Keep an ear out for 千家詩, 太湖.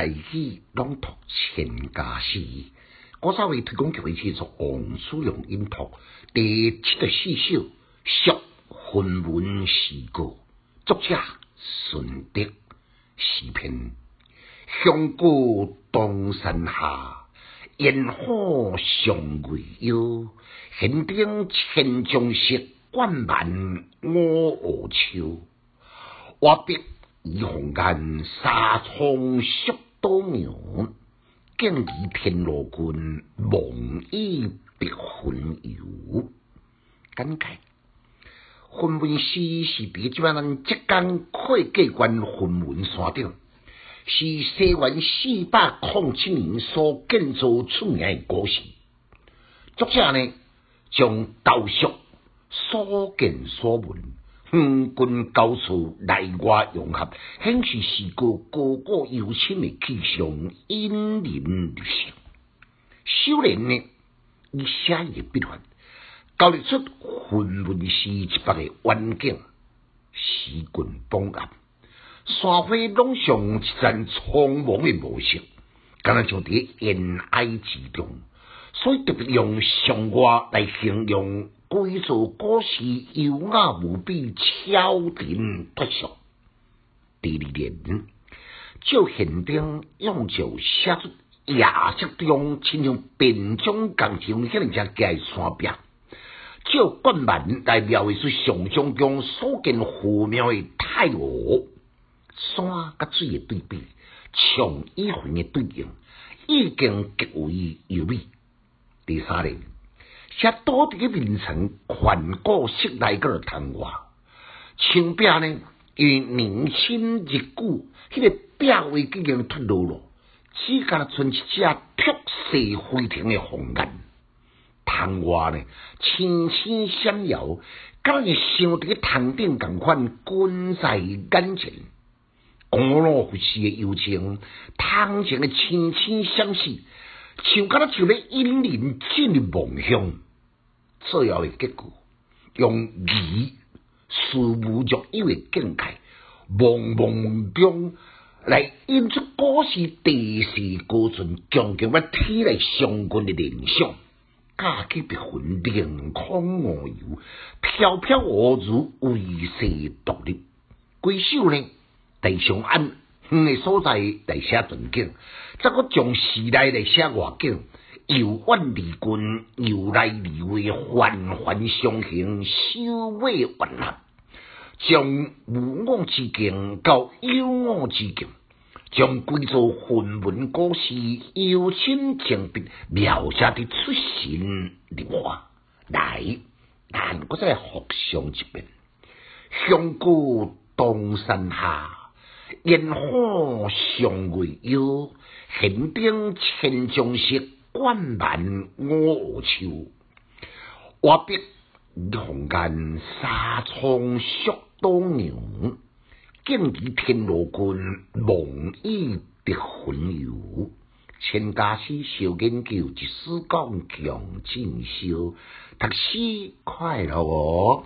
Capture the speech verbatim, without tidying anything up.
代志拢托钱家事。古早位推广剧去做王叔良音托第七十四首《俗分文诗歌》，作者顺德，诗篇：香果当山下，烟火上月腰。闲庭千钟色，万万五湖秋。我必以红颜纱窗宿多娘，更以天罗君梦忆别魂游。简介：分文诗是伫即摆咱浙江会稽县分文山顶，是西元四百零七年所建造出名的古诗。作者呢，将投宿所见所闻，远近高处内外融合，显示诗歌高古幽深的气象，引人入胜。首联呢，以写意笔法，勾勒出分文诗一幅的远景，诗群傍岸，山花笼上一层苍茫的模式，敢若就伫烟霭之中，所以特别用上外来形容。规座古诗优雅无比，超尘脱俗。第二联，照现顶用照写出夜色中亲像变种工程遐尼只架的山壁，照灌文来描绘出想象中所见浩渺的太湖，山甲水的对比，象与形的对应，意境极为优美。第三联，写倒伫个眠床，环顾室内个窗外，墙壁呢，因年深日久，迄、那个壁画已经脱落咯，只敢剩一只脱色灰尘的红雁。窗外呢，星星闪耀，敢若像伫个窗顶共款，近在眼前。古老佛寺的幽情，窗前的星星闪烁，像敢若像咧引人进入梦乡。最后的结果，用疑事无若有的境界，茫茫中来引出古诗地势高峻、强强要体内相关的联想，驾起白云，凌空遨游，飘飘我如为世独立。归首呢，地上安远的所在来写全景，再搁从市内来写外景。由远离近，由来离位，环环相行，首尾吻合，从无我之境到有我之境，将规座分文古诗幽深情笔描写得出神入化。来，咱搁再复诵一遍：香果当山下，烟火上月腰。闲庭千钟色，万万五湖秋。我必以红颜纱窗宿多娘，更以天罗君梦忆别魂游。千家诗小研究，一丝讲强进修，读书快乐哦。